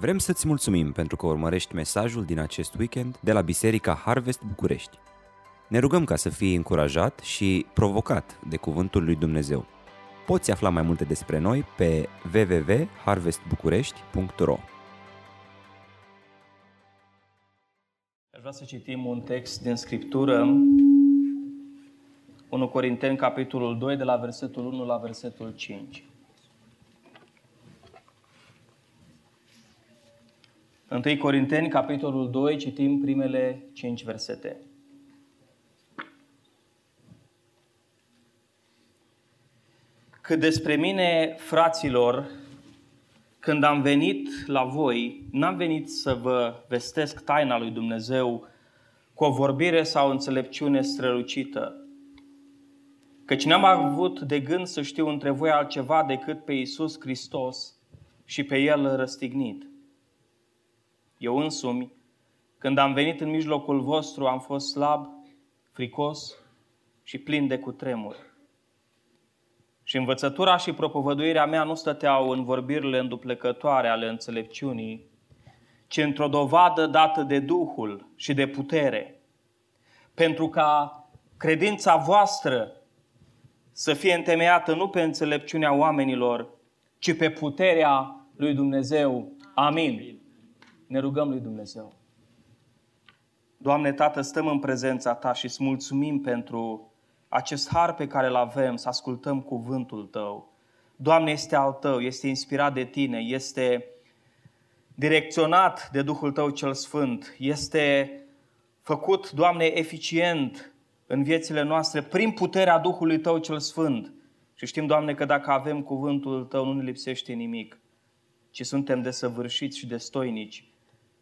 Vrem să-ți mulțumim pentru că urmărești mesajul din acest weekend de la Biserica Harvest București. Ne rugăm ca să fii încurajat și provocat de Cuvântul lui Dumnezeu. Poți afla mai multe despre noi pe www.harvestbucurești.ro. Aș vrea să citim un text din Scriptură, 1 Corinteni, capitolul 2, de la versetul 1 la versetul 5. 1 Corinteni, capitolul 2, citim primele 5 versete. Cât despre mine, fraților, când am venit la voi, n-am venit să vă vestesc taina lui Dumnezeu cu o vorbire sau înțelepciune strălucită. Căci n-am avut de gând să știu între voi altceva decât pe Iisus Hristos și pe El răstignit. Eu însumi, când am venit în mijlocul vostru, am fost slab, fricos și plin de cutremur. Și învățătura și propovăduirea mea nu stăteau în vorbirile înduplecătoare ale înțelepciunii, ci într-o dovadă dată de Duhul și de putere, pentru ca credința voastră să fie întemeiată nu pe înțelepciunea oamenilor, ci pe puterea lui Dumnezeu. Amin. Ne rugăm lui Dumnezeu. Doamne, Tată, stăm în prezența Ta și îți mulțumim pentru acest har pe care îl avem, să ascultăm cuvântul Tău. Doamne, este al Tău, este inspirat de Tine, este direcționat de Duhul Tău cel Sfânt, este făcut, Doamne, eficient în viețile noastre prin puterea Duhului Tău cel Sfânt. Și știm, Doamne, că dacă avem cuvântul Tău, nu ne lipsește nimic, ci suntem desăvârșiți și destoinici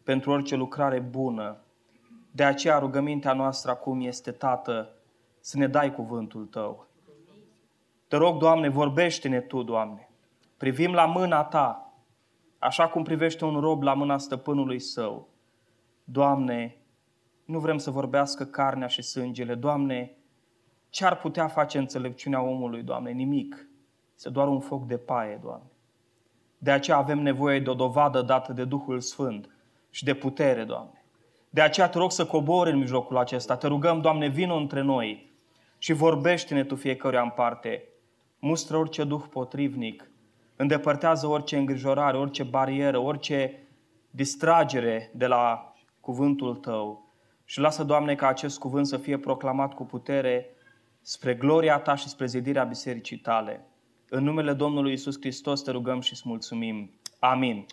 pentru orice lucrare bună. De aceea rugămintea noastră acum este, Tată, să ne dai cuvântul Tău. Te rog, Doamne, vorbește-ne Tu, Doamne. Privim la mâna Ta, așa cum privește un rob la mâna stăpânului său. Doamne, nu vrem să vorbească carnea și sângele. Doamne, ce ar putea face înțelepciunea omului, Doamne? Nimic. Este doar un foc de paie, Doamne. De aceea avem nevoie de o dovadă dată de Duhul Sfânt și de putere, Doamne. De aceea Te rog să cobori în mijlocul acesta. Te rugăm, Doamne, vino între noi și vorbește-ne Tu fiecăruia în parte. Mustră orice duh potrivnic, îndepărtează orice îngrijorare, orice barieră, orice distragere de la cuvântul Tău. Și lasă, Doamne, ca acest cuvânt să fie proclamat cu putere spre gloria Ta și spre zidirea bisericii Tale. În numele Domnului Iisus Hristos te rugăm și îți mulțumim. Amin.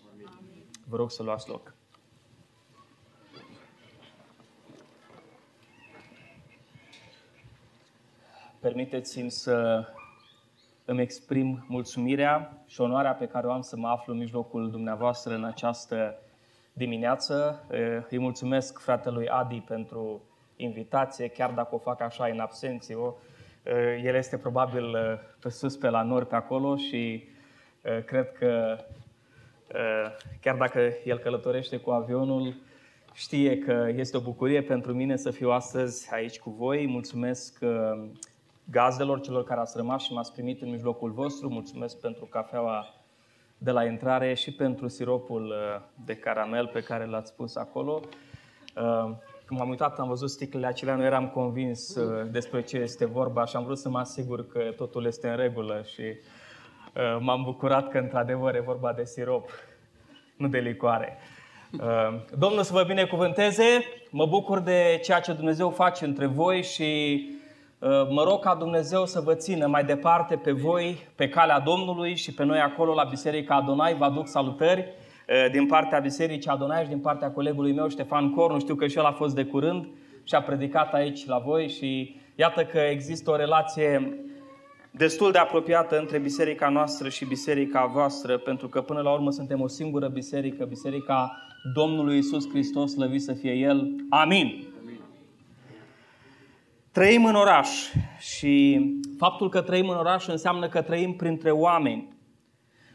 Vă rog să luați loc. Permiteți-mi să îmi exprim mulțumirea și onoarea pe care o am să mă aflu în mijlocul dumneavoastră în această dimineață. Îi mulțumesc fratelui Adi pentru invitație, chiar dacă o fac așa în absențiu. El este probabil pe sus, pe la nord, pe acolo și cred că chiar dacă el călătorește cu avionul, știe că este o bucurie pentru mine să fiu astăzi aici cu voi. Mulțumesc gazdelor, celor care ați rămas și m-ați primit în mijlocul vostru. Mulțumesc pentru cafeaua de la intrare și pentru siropul de caramel pe care l-ați pus acolo. Când m-am uitat, am văzut sticlele acelea, nu eram convins despre ce este vorba și am vrut să mă asigur că totul este în regulă și m-am bucurat că într-adevăr e vorba de sirop, nu de licoare. Domnul să vă binecuvânteze, mă bucur de ceea ce Dumnezeu face între voi și mă rog ca Dumnezeu să vă țină mai departe pe voi, pe calea Domnului și pe noi acolo la Biserica Adonai. Vă aduc salutări din partea Bisericii Adonai și din partea colegului meu, Ștefan Cornu. Știu că și el a fost de curând și a predicat aici la voi și iată că există o relație destul de apropiată între biserica noastră și biserica voastră, pentru că până la urmă suntem o singură biserică, Biserica Domnului Iisus Hristos, slăvit să fie El. Amin! Trăim în oraș și faptul că trăim în oraș înseamnă că trăim printre oameni.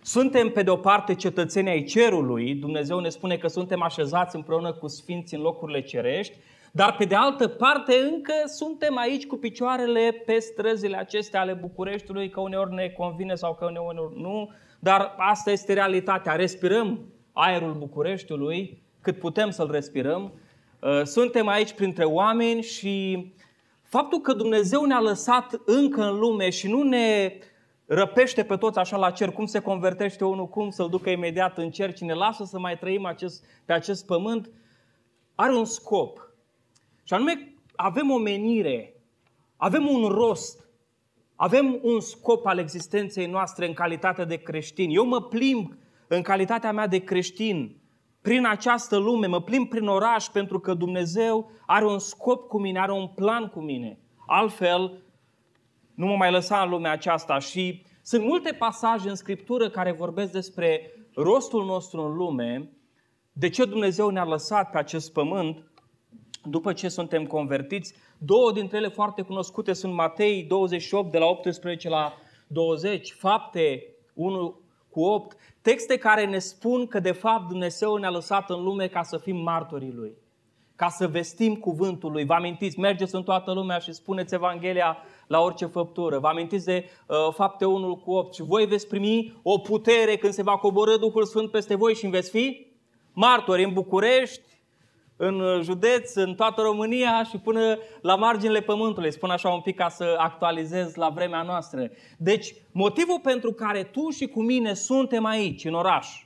Suntem, pe de o parte, cetățenii ai cerului, Dumnezeu ne spune că suntem așezați împreună cu sfinții în locurile cerești, dar, pe de altă parte, încă suntem aici cu picioarele pe străzile acestea ale Bucureștiului, că uneori ne convine sau că uneori nu, dar asta este realitatea. Respirăm aerul Bucureștiului, cât putem să-l respirăm. Suntem aici printre oameni și faptul că Dumnezeu ne-a lăsat încă în lume și nu ne răpește pe toți așa la cer, cum se convertește unul, cum să-l ducă imediat în cer, cine lasă să mai trăim pe acest pământ, are un scop. Și anume, avem o menire, avem un rost, avem un scop al existenței noastre în calitate de creștini. Eu mă plimb în calitatea mea de creștin prin această lume, mă plimb prin oraș pentru că Dumnezeu are un scop cu mine, are un plan cu mine. Altfel, nu mă mai lăsa în lumea aceasta. Și sunt multe pasaje în Scriptură care vorbesc despre rostul nostru în lume, de ce Dumnezeu ne-a lăsat pe acest pământ după ce suntem convertiți. Două dintre ele foarte cunoscute sunt Matei 28, de la 18 la 20, Fapte 1:8, texte care ne spun că de fapt Dumnezeu ne-a lăsat în lume ca să fim martorii Lui, ca să vestim cuvântul Lui. Vă amintiți, mergeți în toată lumea și spuneți Evanghelia la orice făptură. Vă amintiți de Fapte 1:8. Și voi veți primi o putere când se va coborî Duhul Sfânt peste voi și veți fi martori în București, în județ, în toată România și până la marginile pământului. Spun așa un pic ca să actualizez la vremea noastră. Deci, motivul pentru care tu și cu mine suntem aici, în oraș,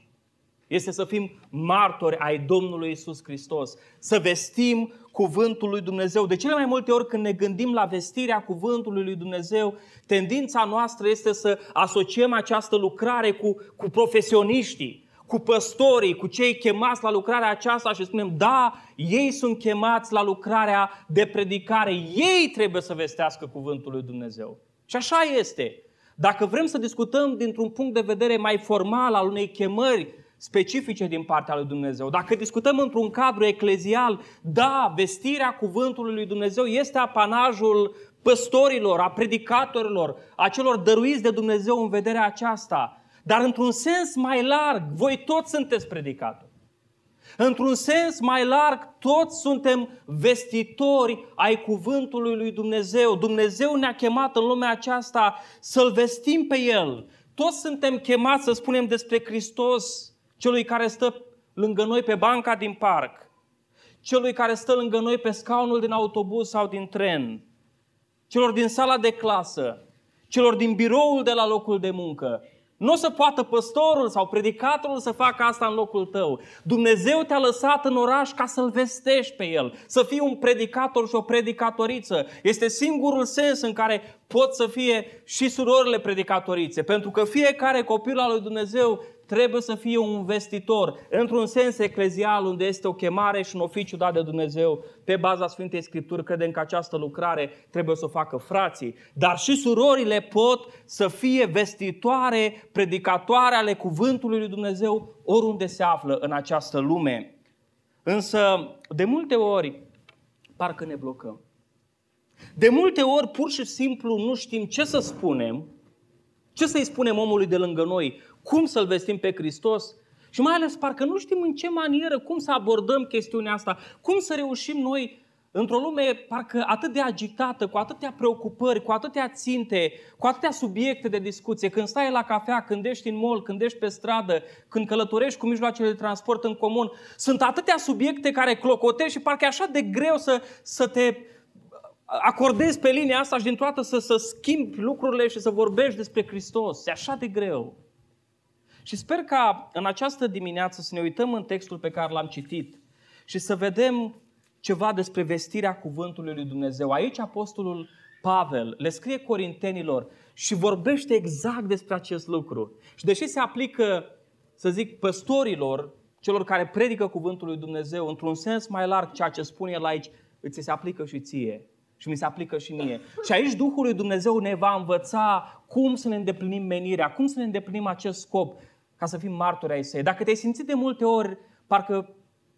este să fim martori ai Domnului Iisus Hristos, să vestim cuvântul lui Dumnezeu. De cele mai multe ori când ne gândim la vestirea cuvântului lui Dumnezeu, tendința noastră este să asociem această lucrare cu profesioniștii, cu păstorii, cu cei chemați la lucrarea aceasta și spunem, da, ei sunt chemați la lucrarea de predicare, ei trebuie să vestească cuvântul lui Dumnezeu. Și așa este. Dacă vrem să discutăm dintr-un punct de vedere mai formal al unei chemări specifice din partea lui Dumnezeu, dacă discutăm într-un cadru eclezial, da, vestirea cuvântului lui Dumnezeu este apanajul păstorilor, a predicatorilor, a celor dăruiți de Dumnezeu în vederea aceasta. Dar într-un sens mai larg, voi toți sunteți predicatori. Într-un sens mai larg, toți suntem vestitori ai cuvântului lui Dumnezeu. Dumnezeu ne-a chemat în lumea aceasta să-L vestim pe El. Toți suntem chemați să spunem despre Hristos, celui care stă lângă noi pe banca din parc, celui care stă lângă noi pe scaunul din autobuz sau din tren, celor din sala de clasă, celor din biroul de la locul de muncă. Nu o să poată păstorul sau predicatorul să facă asta în locul tău. Dumnezeu te-a lăsat în oraș ca să-L vestești pe El, să fii un predicator și o predicatoriță. Este singurul sens în care pot să fie și surorile predicatorițe, pentru că fiecare copil al lui Dumnezeu trebuie să fie un vestitor, într-un sens eclezial, unde este o chemare și un oficiu dat de Dumnezeu. Pe baza Sfintei Scripturi credem că această lucrare trebuie să o facă frații. Dar și surorile pot să fie vestitoare, predicatoare ale cuvântului lui Dumnezeu, oriunde se află în această lume. Însă, de multe ori, parcă ne blocăm. De multe ori, pur și simplu, nu știm ce să spunem, ce să-i spunem omului de lângă noi, cum să-L vestim pe Hristos și mai ales parcă nu știm în ce manieră, cum să abordăm chestiunea asta, cum să reușim noi într-o lume parcă atât de agitată, cu atâtea preocupări, cu atâtea ținte, cu atâtea subiecte de discuție. Când stai la cafea, când ești în mall, când ești pe stradă, când călătorești cu mijloacele de transport în comun, sunt atâtea subiecte care clocotești și parcă e așa de greu să te acordezi pe linia asta și din toată să schimbi lucrurile și să vorbești despre Hristos. E așa de greu. Și sper ca în această dimineață să ne uităm în textul pe care l-am citit și să vedem ceva despre vestirea cuvântului lui Dumnezeu. Aici apostolul Pavel le scrie Corintenilor și vorbește exact despre acest lucru. Și deși se aplică, să zic, păstorilor, celor care predică cuvântul lui Dumnezeu, într-un sens mai larg, ceea ce spune el aici, îți se aplică și ție. Și mi se aplică și mie. Și aici Duhul lui Dumnezeu ne va învăța cum să ne îndeplinim menirea, cum să ne îndeplinim acest scop, ca să fim martori ai Săi. Dacă te-ai simțit de multe ori, parcă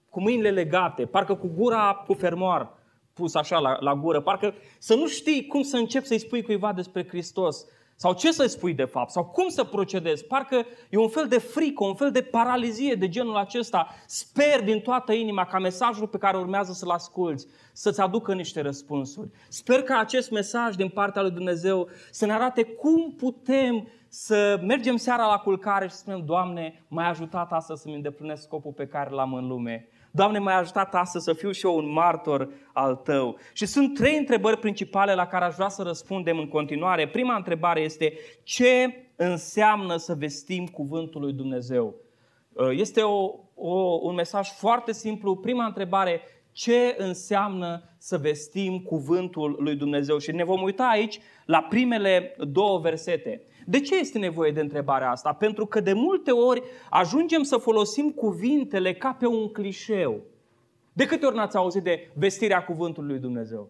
cu mâinile legate, parcă cu gura cu fermoar pus așa la gură, parcă să nu știi cum să începi să-i spui cuiva despre Hristos, sau ce să-i spui de fapt, sau cum să procedezi, parcă e un fel de frică, un fel de paralizie de genul acesta. Sper din toată inima ca mesajul pe care urmează să-l asculți să-ți aducă niște răspunsuri. Sper ca acest mesaj din partea lui Dumnezeu să ne arate cum putem să mergem seara la culcare și să spunem: Doamne, m-ai ajutat astăzi să-mi îndeplinesc scopul pe care l-am în lume. Doamne, m-ai ajutat astăzi să fiu și eu un martor al Tău. Și sunt trei întrebări principale la care aș vrea să răspundem în continuare. Prima întrebare este: ce înseamnă să vestim cuvântul lui Dumnezeu? Este un mesaj foarte simplu. Prima întrebare: ce înseamnă să vestim cuvântul lui Dumnezeu? Și ne vom uita aici la primele două versete. De ce este nevoie de întrebarea asta? Pentru că de multe ori ajungem să folosim cuvintele ca pe un clișeu. De câte ori n-ați auzit de vestirea cuvântului lui Dumnezeu?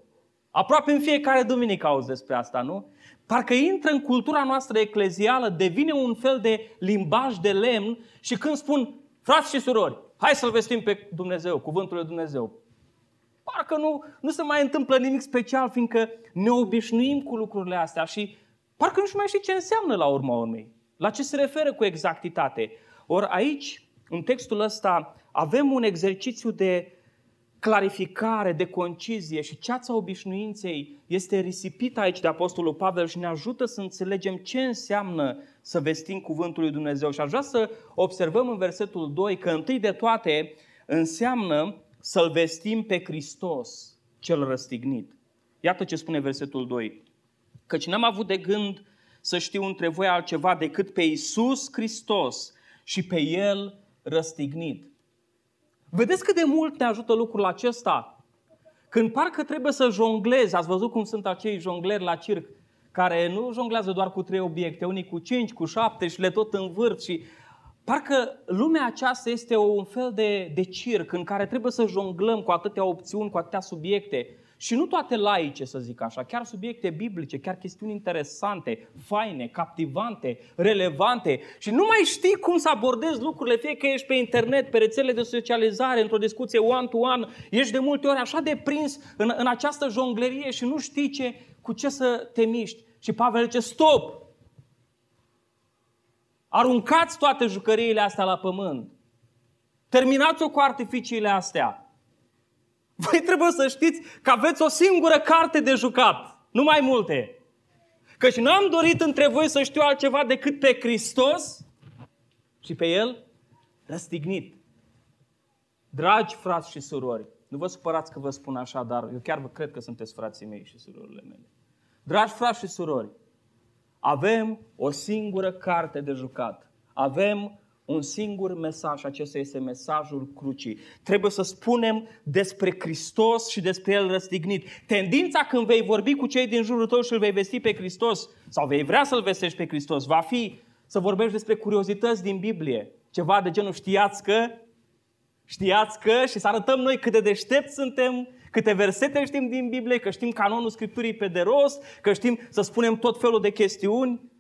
Aproape în fiecare duminică auzi despre asta, nu? Parcă intră în cultura noastră eclezială, devine un fel de limbaj de lemn și când spun: frați și surori, hai să-L vestim pe Dumnezeu, cuvântul lui Dumnezeu, parcă nu se mai întâmplă nimic special, fiindcă ne obișnuim cu lucrurile astea și parcă nu știu mai ce înseamnă la urma urmei, la ce se referă cu exactitate. Ori aici, în textul ăsta, avem un exercițiu de clarificare, de concizie și ceața obișnuinței este risipită aici de Apostolul Pavel și ne ajută să înțelegem ce înseamnă să vestim cuvântul lui Dumnezeu. Și aș vrea să observăm în versetul 2 că întâi de toate înseamnă să-L vestim pe Hristos, cel răstignit. Iată ce spune versetul 2. Căci n-am avut de gând să știu între voi altceva decât pe Iisus Hristos și pe El răstignit. Vedeți cât de mult ne ajută lucrul acesta? Când parcă trebuie să jonglezi, ați văzut cum sunt acei jongleri la circ, care nu jonglează doar cu 3 obiecte, unii cu 5, cu 7 și le tot învârt și parcă lumea aceasta este un fel de circ în care trebuie să jonglăm cu atâtea opțiuni, cu atâtea subiecte și nu toate laice, să zic așa, chiar subiecte biblice, chiar chestiuni interesante, faine, captivante, relevante și nu mai știi cum să abordezi lucrurile, fie că ești pe internet, pe rețele de socializare, într-o discuție one-to-one, ești de multe ori așa de prins în această jonglerie și nu știi cu ce să te miști. Și Pavel zice: stop! Aruncați toate jucăriile astea la pământ. Terminați-o cu artificiile astea. Voi trebuie să știți că aveți o singură carte de jucat, nu mai multe. Căci n-am dorit între voi să știu altceva decât pe Hristos și pe El răstignit. Dragi frați și surori, nu vă supărați că vă spun așa, dar eu chiar cred că sunteți frații mei și surorile mele. Dragi frați și surori, avem o singură carte de jucat. Avem un singur mesaj, acesta este mesajul crucii. Trebuie să spunem despre Hristos și despre El răstignit. Tendința când vei vorbi cu cei din jurul tău și îl vei vesti pe Hristos sau vei vrea să-L vestești pe Hristos, va fi să vorbești despre curiozități din Biblie. Ceva de genul: știați că și să arătăm noi cât de deștepți suntem, câte versete știm din Biblie, că știm canonul Scripturii pe de rost, că știm să spunem tot felul de chestiuni.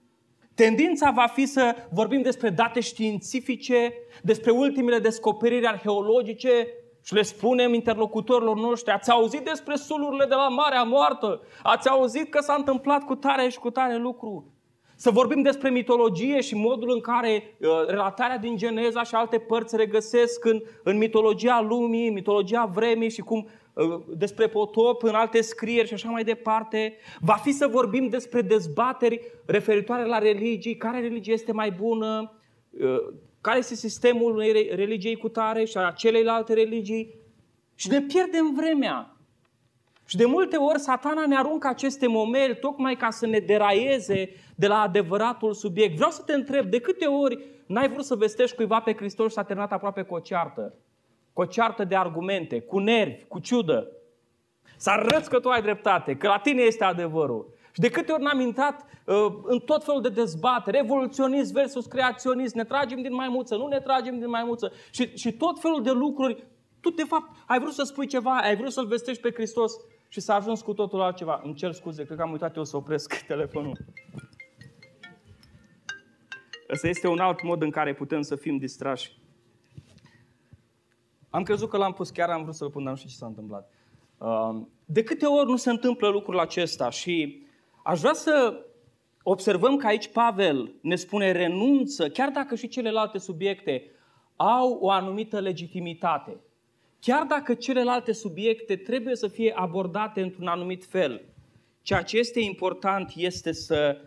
Tendința va fi să vorbim despre date științifice, despre ultimele descoperiri arheologice și le spunem interlocutorilor noștri: ați auzit despre sulurile de la Marea Moartă? Ați auzit că s-a întâmplat cu tare și cu tare lucru? Să vorbim despre mitologie și modul în care relatarea din Geneza și alte părți regăsesc în mitologia lumii, mitologia vremii și cum despre potop în alte scrieri și așa mai departe. Va fi să vorbim despre dezbateri referitoare la religii, care religie este mai bună, care este sistemul unei religiei cutare și a celeilalte religii. Și ne pierdem vremea. Și de multe ori Satana ne aruncă aceste momente tocmai ca să ne deraieze de la adevăratul subiect. Vreau să te întreb, de câte ori n-ai vrut să vestești cuiva pe Hristos și s-a terminat aproape cu o ceartă? Cu o ceartă de argumente, cu nervi, cu ciudă. Să arăți că tu ai dreptate, că la tine este adevărul. Și de câte ori n-am intrat în tot felul de dezbatere, evoluționist versus creaționist, ne tragem din maimuță, nu ne tragem din maimuță. Și tot felul de lucruri, tu de fapt ai vrut să spui ceva, ai vrut să-L vestești pe Hristos și s-a ajuns cu totul altceva. Îmi cer scuze, cred că am uitat eu să opresc telefonul. Ăsta este un alt mod în care putem să fim distrași. Am crezut că l-am pus, chiar am vrut să-l pun, dar nu știu ce s-a întâmplat. De câte ori nu se întâmplă lucrul acesta? Și aș vrea să observăm că aici Pavel ne spune: renunță, chiar dacă și celelalte subiecte au o anumită legitimitate. Chiar dacă celelalte subiecte trebuie să fie abordate într-un anumit fel. Ceea ce este important este să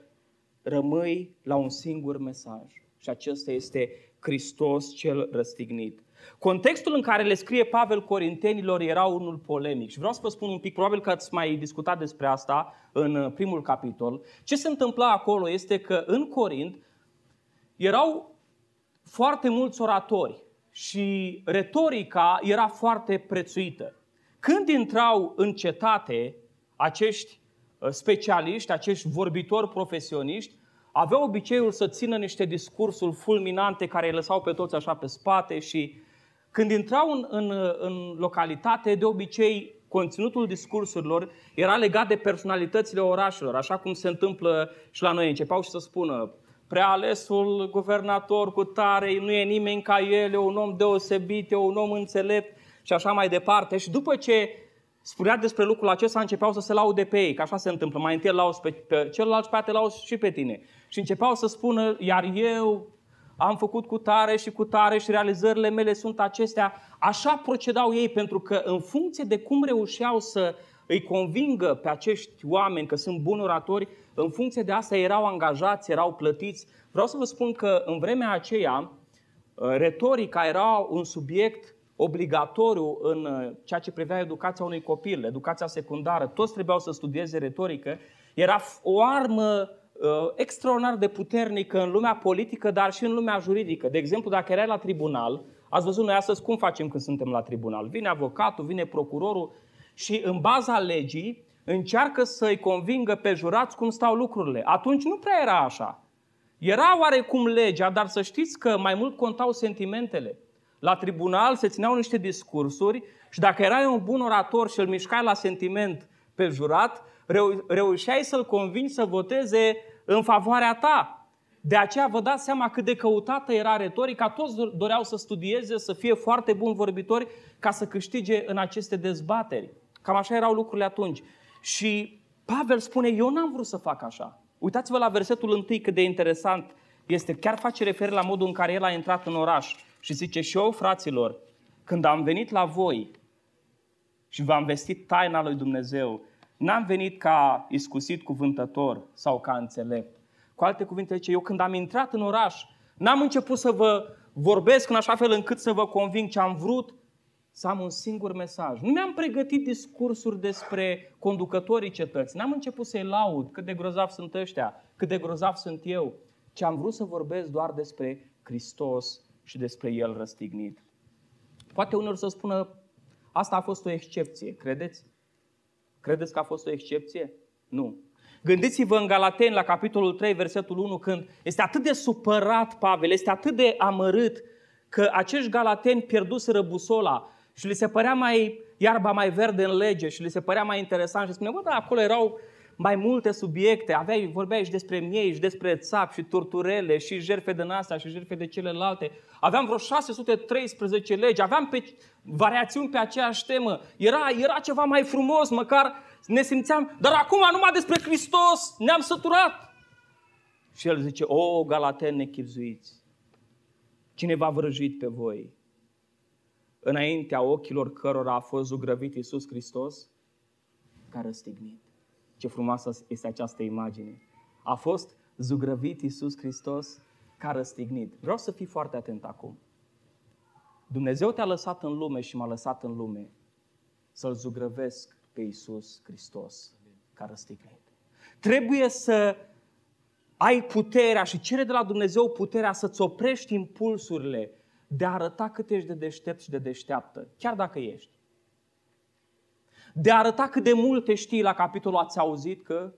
rămâi la un singur mesaj și acesta este Hristos cel răstignit. Contextul în care le scrie Pavel Corintenilor era unul polemic și vreau să vă spun un pic, probabil că ați mai discutat despre asta în primul capitol. Ce se întâmpla acolo este că în Corint erau foarte mulți oratori și retorica era foarte prețuită. Când intrau în cetate, acești specialiști, acești vorbitori profesioniști, aveau obiceiul să țină niște discursuri fulminante care îi lăsau pe toți așa pe spate și când intrau în localitate, de obicei, conținutul discursurilor era legat de personalitățile orașelor, așa cum se întâmplă și la noi. Începeau și să spună, prealesul guvernator cu tare, nu e nimeni ca el, e un om deosebit, e un om înțelept și așa mai departe. Și după ce spunea despre lucrul acesta, începeau să se laude pe ei, că așa se întâmplă. Mai întâi lauzi pe celălalt și pe aia lauzi și pe tine. Și începeau să spună, iar eu am făcut cu tare și cu tare și realizările mele sunt acestea. Așa procedau ei, pentru că în funcție de cum reușeau să îi convingă pe acești oameni că sunt buni oratori, în funcție de asta erau angajați, erau plătiți. Vreau să vă spun că în vremea aceea, retorica era un subiect obligatoriu în ceea ce privea educația unui copil, educația secundară. Toți trebuiau să studieze retorică. Era o armă extraordinar de puternică în lumea politică, dar și în lumea juridică. De exemplu, dacă erai la tribunal, ați văzut noi astăzi cum facem când suntem la tribunal. Vine avocatul, vine procurorul și în baza legii încearcă să-i convingă pe jurați cum stau lucrurile. Atunci nu prea era așa. Era oarecum legea, dar să știți că mai mult contau sentimentele. La tribunal se țineau niște discursuri și dacă erai un bun orator și îl mișcai la sentiment pe jurat, reușeai să-l convingi să voteze în favoarea ta. De aceea vă dați seama cât de căutată era retorica. Toți doreau să studieze, să fie foarte buni vorbitori ca să câștige în aceste dezbateri. Cam așa erau lucrurile atunci. Și Pavel spune, eu n-am vrut să fac așa. Uitați-vă la versetul 1 cât de interesant este. Chiar face referire la modul în care el a intrat în oraș. Și zice, și eu, fraților, când am venit la voi și v-am vestit taina lui Dumnezeu, n-am venit ca iscusit cuvântător sau ca înțelept. Cu alte cuvinte, zice, eu când am intrat în oraș, n-am început să vă vorbesc în așa fel încât să vă conving, ce am vrut să am un singur mesaj. Nu mi-am pregătit discursuri despre conducătorii cetății. N-am început să-i laud cât de grozav sunt ăștia, cât de grozav sunt eu, ci am vrut să vorbesc doar despre Hristos și despre El răstignit. Poate uneori să spună, asta a fost o excepție, credeți? Credeți că a fost o excepție? Nu. Gândiți-vă în Galateni, la capitolul 3, versetul 1, când este atât de supărat Pavel, este atât de amărât că acești galateni pierduseră busola și li se părea mai iarba mai verde în lege și li se părea mai interesant și spune, bă, da, acolo erau mai multe subiecte, vorbeai și despre miei, și despre țapi, și torturele, și jertfe de astea, și jertfe de celelalte. Aveam vreo 613 legi, aveam variațiuni pe aceeași temă. Era ceva mai frumos, măcar ne simțeam, dar acum numai despre Hristos, ne-am săturat. Și el zice, o, galateni nechibzuiți, cine v-a vrăjit pe voi? Înaintea ochilor cărora a fost zugrăvit Iisus Hristos, ca răstignit. Ce frumoasă este această imagine. A fost zugrăvit Iisus Hristos ca răstignit. Vreau să fii foarte atent acum. Dumnezeu te-a lăsat în lume și m-a lăsat în lume să-L zugrăvesc pe Iisus Hristos ca răstignit. Trebuie să ai puterea și cere de la Dumnezeu puterea să-ți oprești impulsurile de a arăta cât ești de deștept și de deșteaptă, chiar dacă ești. De a arăta cât de multe știi la capitolul ați auzit că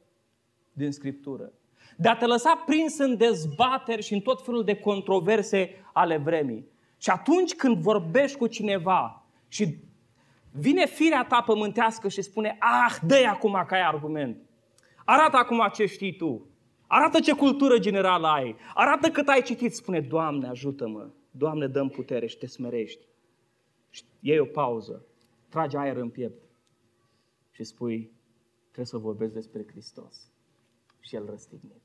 din Scriptură. De a te lăsa prins în dezbateri și în tot felul de controverse ale vremii. Și atunci când vorbești cu cineva și vine firea ta pământească și spune, ah, dă-i acum că ai argument. Arată acum ce știi tu. Arată ce cultură generală ai. Arată cât ai citit. Spune, Doamne, ajută-mă. Doamne, dă-mi putere și te smerești. Și iei o pauză. Trage aer în piept. Și spui, trebuie să vorbesc despre Hristos și El răstignit.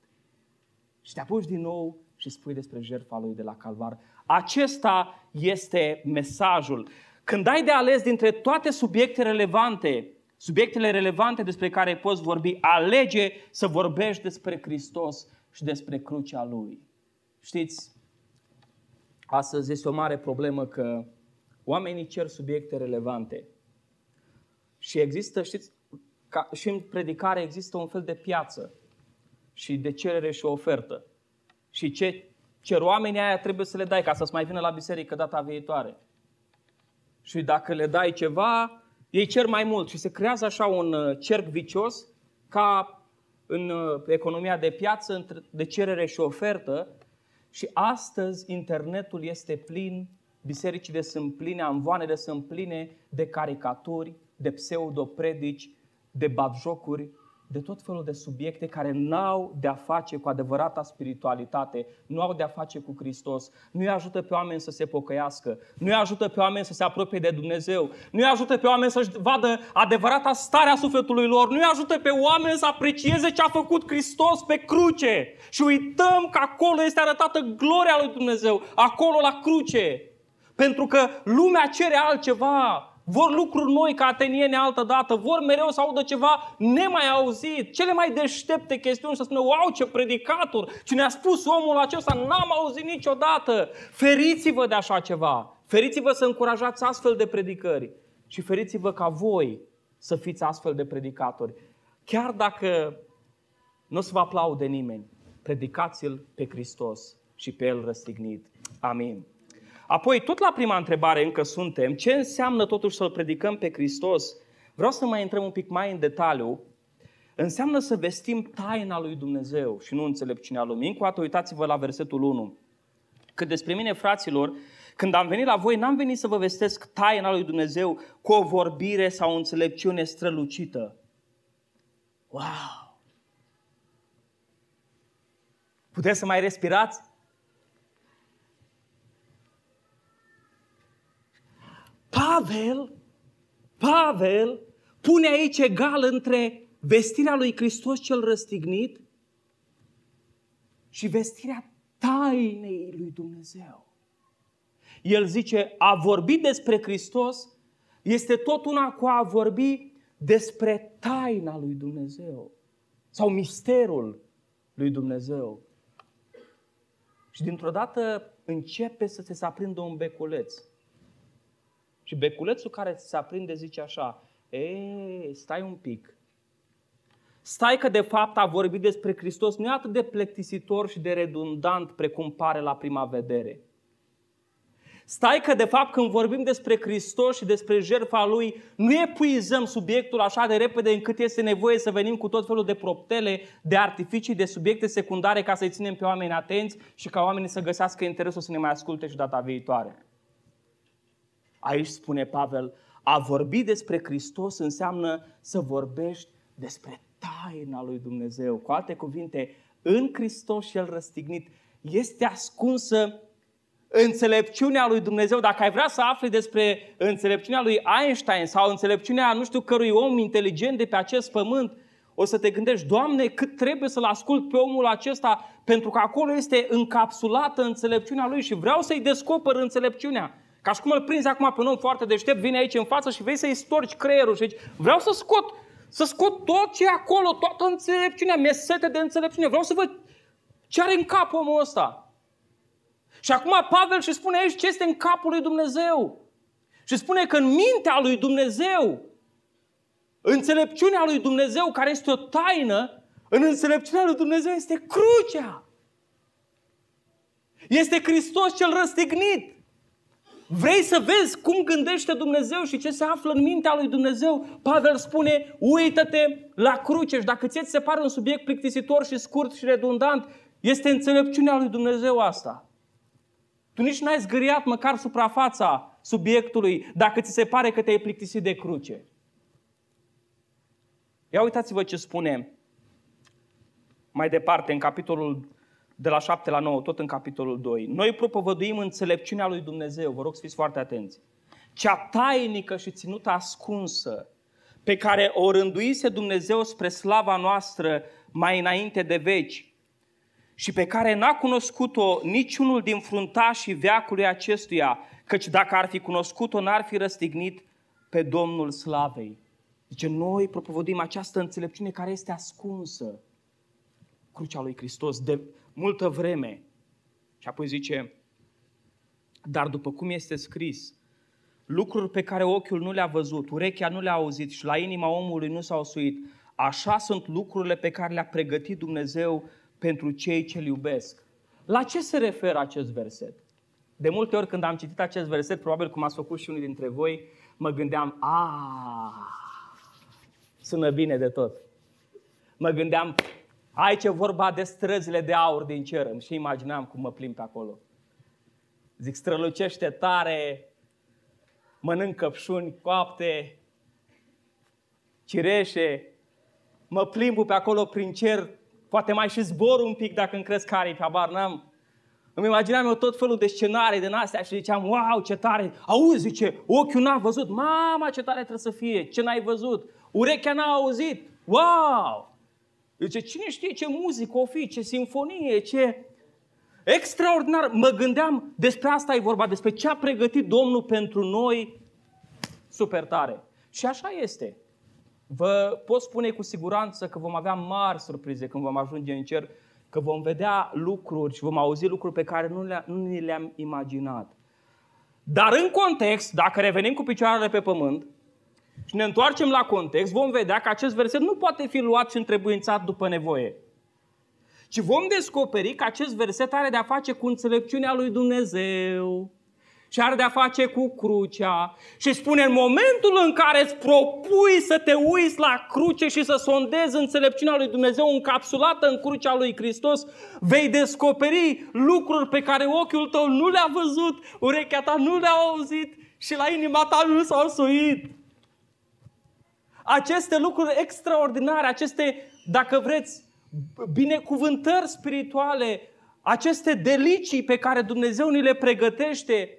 Și te apuci din nou și spui despre jertfa Lui de la Calvar. Acesta este mesajul. Când ai de ales dintre toate subiectele relevante despre care poți vorbi, alege să vorbești despre Hristos și despre crucea lui. Știți, astăzi este o mare problemă că oamenii cer subiecte relevante. Și există, știți, ca și în predicare există un fel de piață și de cerere și ofertă. Și ce cer oamenii aia trebuie să le dai ca să-ți mai vină la biserică data viitoare. Și dacă le dai ceva, ei cer mai mult și se creează așa un cerc vicios ca în economia de piață, de cerere și ofertă. Și astăzi internetul este plin, bisericile sunt pline, amvoanele sunt pline de caricaturi, de pseudopredici, de batjocuri, de tot felul de subiecte care n-au de-a face cu adevărata spiritualitate, nu au de-a face cu Hristos, nu-i ajută pe oameni să se pocăiască, nu-i ajută pe oameni să se apropie de Dumnezeu, nu-i ajută pe oameni să-și vadă adevărata stare a sufletului lor, nu-i ajută pe oameni să aprecieze ce a făcut Hristos pe cruce. Și uităm că acolo este arătată gloria lui Dumnezeu, acolo la cruce. Pentru că lumea cere altceva. Vor lucruri noi ca ateniene altă dată, vor mereu să audă ceva nemai auzit, cele mai deștepte chestiuni, să spună, wow, ce predicator, ce ne-a spus omul acesta, n-am auzit niciodată. Feriți-vă de așa ceva, feriți-vă să încurajați astfel de predicări și feriți-vă ca voi să fiți astfel de predicatori. Chiar dacă nu o să vă aplaude nimeni, predicați-l pe Hristos și pe el răstignit. Amin. Apoi, tot la prima întrebare încă suntem, ce înseamnă totuși să-L predicăm pe Hristos? Vreau să mai intrăm un pic mai în detaliu. Înseamnă să vestim taina lui Dumnezeu și nu înțelepciunea lumii. Încă o dată, uitați-vă la versetul 1. Că despre mine, fraților, când am venit la voi, n-am venit să vă vestesc taina lui Dumnezeu cu o vorbire sau o înțelepciune strălucită. Wow! Puteți să mai respirați? Pavel pune aici egal între vestirea lui Hristos cel răstignit și vestirea tainei lui Dumnezeu. El zice, a vorbi despre Hristos este tot una cu a vorbi despre taina lui Dumnezeu sau misterul lui Dumnezeu. Și dintr-o dată începe să se aprindă un beculeț. Și beculețul care se aprinde zice așa, stai un pic. Stai că de fapt a vorbit despre Hristos nu e atât de plictisitor și de redundant precum pare la prima vedere. Stai că de fapt când vorbim despre Hristos și despre jertfa Lui, nu epuizăm subiectul așa de repede încât este nevoie să venim cu tot felul de proptele, de artificii, de subiecte secundare ca să-i ținem pe oameni atenți și ca oamenii să găsească interesul să ne mai asculte și data viitoare. Aici spune Pavel, a vorbi despre Hristos înseamnă să vorbești despre taina lui Dumnezeu. Cu alte cuvinte, în Hristos cel răstignit este ascunsă înțelepciunea lui Dumnezeu. Dacă ai vrea să afli despre înțelepciunea lui Einstein sau înțelepciunea nu știu cărui om inteligent de pe acest pământ, o să te gândești, Doamne, cât trebuie să-l ascult pe omul acesta, pentru că acolo este încapsulată înțelepciunea lui și vreau să-i descoper înțelepciunea. Ca și cum îl prinzi acum pe un om foarte deștept, vine aici în față și vei să-i storci creierul și zici, vreau să scot tot ce e acolo, toată înțelepciunea, mi-e sete de înțelepciune, vreau să văd ce are în cap omul ăsta. Și acum Pavel și spune aici ce este în capul lui Dumnezeu. Și spune că în mintea lui Dumnezeu, înțelepciunea lui Dumnezeu care este o taină, în înțelepciunea lui Dumnezeu este crucea. Este Hristos cel răstignit. Vrei să vezi cum gândește Dumnezeu și ce se află în mintea lui Dumnezeu? Pavel spune, uită-te la cruce și dacă ție ți se pare un subiect plictisitor și scurt și redundant, este înțelepciunea lui Dumnezeu asta. Tu nici n-ai zgâriat măcar suprafața subiectului dacă ți se pare că te-ai plictisit de cruce. Ia uitați-vă ce spune mai departe în capitolul de la 7 la 9, tot în capitolul 2. Noi propovăduim înțelepciunea lui Dumnezeu, vă rog să fiți foarte atenți, cea tainică și ținută ascunsă, pe care o rânduise Dumnezeu spre slava noastră mai înainte de veci și pe care n-a cunoscut-o niciunul din fruntașii veacului acestuia, căci dacă ar fi cunoscut-o, n-ar fi răstignit pe Domnul Slavei. Zice, noi propovăduim această înțelepciune care este ascunsă. crucea lui Hristos de multă vreme. Și apoi zice, dar după cum este scris, lucruri pe care ochiul nu le-a văzut, urechea nu le-a auzit și la inima omului nu s-au suit, așa sunt lucrurile pe care le-a pregătit Dumnezeu pentru cei ce-L iubesc. La ce se referă acest verset? De multe ori când am citit acest verset, probabil cum ați făcut și unii dintre voi, mă gândeam, sună bine de tot. Mă gândeam, aici e vorba de străzile de aur din cer. Îmi și imaginam cum mă plimb pe acolo. Zic, strălucește tare, mănânc căpșuni coapte, cireșe, mă plimbu pe acolo prin cer, poate mai și zbor un pic dacă îmi cresc carii, pe abar n-am. Îmi imaginam eu tot felul de scenarii din astea și ziceam, wow, ce tare, auzi, zice, ochiul n-a văzut, mama, ce tare trebuie să fie, ce n-ai văzut, urechea n-a auzit, wow, zice, cine știe ce muzică o fi, ce sinfonie, ce... Extraordinar, mă gândeam, despre asta e vorba, despre ce a pregătit Domnul pentru noi, super tare. Și așa este. Vă pot spune cu siguranță că vom avea mari surprize când vom ajunge în cer, că vom vedea lucruri și vom auzi lucruri pe care nu ni le-am imaginat. Dar în context, dacă revenim cu picioarele pe pământ și ne întoarcem la context, vom vedea că acest verset nu poate fi luat și întrebuințat după nevoie. Și vom descoperi că acest verset are de-a face cu înțelepciunea lui Dumnezeu și are de-a face cu crucea. Și spune, în momentul în care îți propui să te uiți la cruce și să sondezi înțelepciunea lui Dumnezeu încapsulată în crucea lui Hristos, vei descoperi lucruri pe care ochiul tău nu le-a văzut, urechea ta nu le-a auzit și la inima ta nu s-au suit. Aceste lucruri extraordinare, aceste, dacă vreți, binecuvântări spirituale, aceste delicii pe care Dumnezeu ni le pregătește,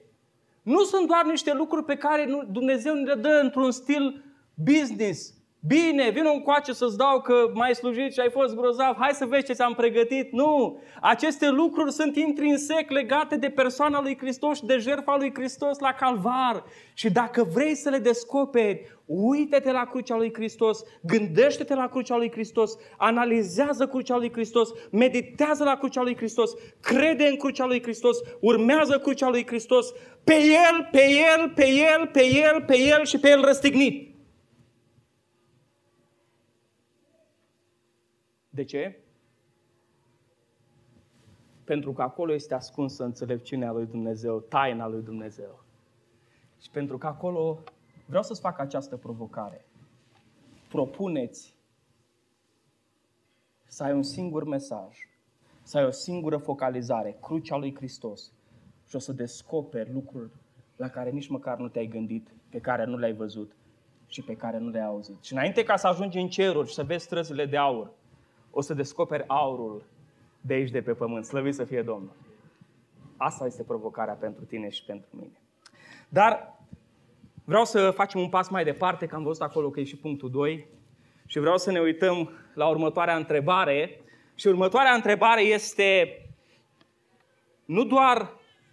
nu sunt doar niște lucruri pe care Dumnezeu ni le dă într-un stil business. Bine, vină încoace să-ți dau că m-ai slujit și ai fost grozav, hai să vezi ce ți-am pregătit. Nu! Aceste lucruri sunt intrinsec legate de persoana lui Hristos și de jertfa lui Hristos la Calvar. Și dacă vrei să le descoperi, uită-te la crucea lui Hristos, gândește-te la crucea lui Hristos, analizează crucea lui Hristos, meditează la crucea lui Hristos, crede în crucea lui Hristos, urmează crucea lui Hristos, pe El și pe El răstignit. De ce? Pentru că acolo este ascunsă înțelepciunea lui Dumnezeu, taina lui Dumnezeu. Și pentru că acolo vreau să-ți fac această provocare. Propuneți să ai un singur mesaj, să ai o singură focalizare, crucea lui Hristos, și o să descoperi lucruri la care nici măcar nu te-ai gândit, pe care nu le-ai văzut și pe care nu le-ai auzit. Și înainte ca să ajungi în ceruri și să vezi străzile de aur, o să descoperi aurul de aici, de pe pământ. Slăvit să fie Domnul! Asta este provocarea pentru tine și pentru mine. Dar vreau să facem un pas mai departe, că am văzut acolo că e și punctul 2. Și vreau să ne uităm la următoarea întrebare. Și următoarea întrebare este nu doar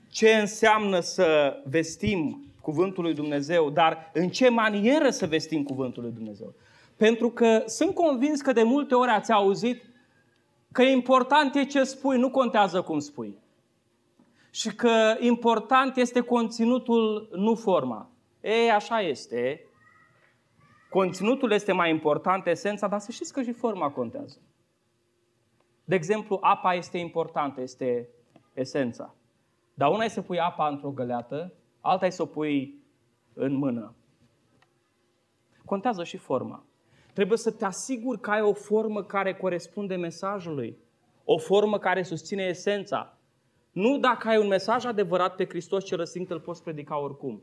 ce înseamnă să vestim cuvântul lui Dumnezeu, dar în ce manieră să vestim cuvântul lui Dumnezeu. Pentru că sunt convins că de multe ori ați auzit că important e ce spui, nu contează cum spui. Și că important este conținutul, nu forma. Ei, așa este. Conținutul este mai important, esența, dar să știți că și forma contează. De exemplu, apa este importantă, este esența. Dar una e să pui apa într-o găleată, alta e să o pui în mână. Contează și forma. Trebuie să te asiguri că ai o formă care corespunde mesajului. O formă care susține esența. Nu dacă ai un mesaj adevărat pe Hristos cel răstignit, îl poți predica oricum.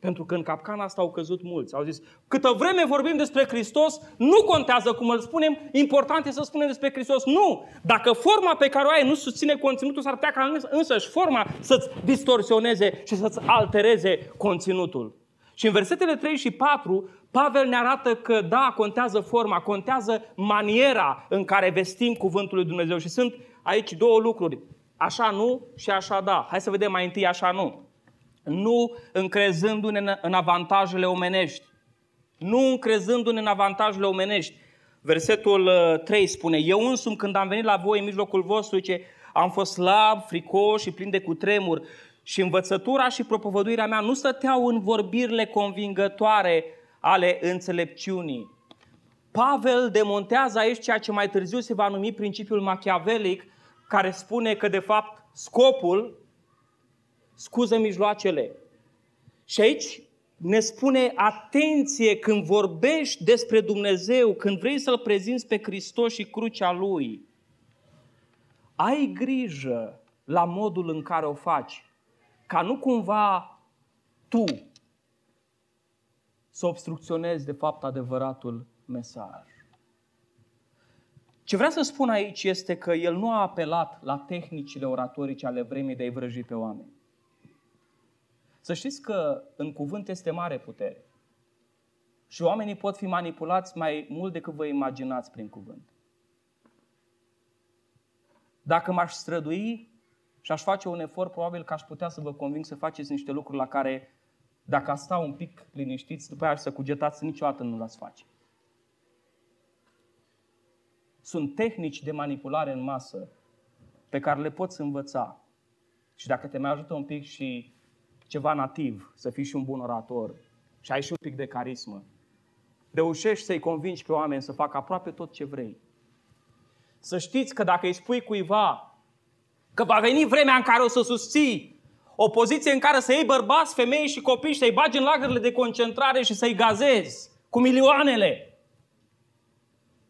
Pentru că în capcana asta au căzut mulți. Au zis, câtă vreme vorbim despre Hristos, nu contează cum îl spunem, important e să spunem despre Hristos. Nu! Dacă forma pe care o ai nu susține conținutul, s-ar putea ca însăși forma să-ți distorsioneze și să-ți altereze conținutul. Și în versetele 3 și 4, Pavel ne arată că, da, contează forma, contează maniera în care vestim cuvântul lui Dumnezeu. Și sunt aici două lucruri, așa nu și așa da. Hai să vedem mai întâi așa nu. Nu încrezându-ne în avantajele omenești. Versetul 3 spune: eu însumi, când am venit la voi în mijlocul vostru, zice, am fost slab, fricoș și plin de cutremur, și învățătura și propovăduirea mea nu stăteau în vorbirile convingătoare ale înțelepciunii. Pavel demontează aici ceea ce mai târziu se va numi principiul machiavelic, care spune că de fapt scopul scuză mijloacele. Și aici ne spune: atenție când vorbești despre Dumnezeu, când vrei să-L prezinți pe Hristos și crucea Lui, ai grijă la modul în care o faci, ca nu cumva tu să obstrucționezi de fapt adevăratul mesaj. Ce vreau să spun aici este că el nu a apelat la tehnicile oratorice ale vremii de a-i vrăji pe oameni. Să știți că în cuvânt este mare putere și oamenii pot fi manipulați mai mult decât vă imaginați prin cuvânt. Dacă m-aș strădui și aș face un efort, probabil că aș putea să vă conving să faceți niște lucruri la care, dacă ați sta un pic liniștiți, după aia să cugetați, niciodată nu l-ați face. Sunt tehnici de manipulare în masă pe care le poți învăța. Și dacă te mai ajută un pic și ceva nativ, să fii și un bun orator și ai și un pic de carismă, reușești să-i convingi pe oameni să facă aproape tot ce vrei. Să știți că dacă îi spui cuiva că va veni vremea în care o să susții o poziție în care să iei bărbați, femei și copii și să-i bagi în lagările de concentrare și să-i gazezi cu milioanele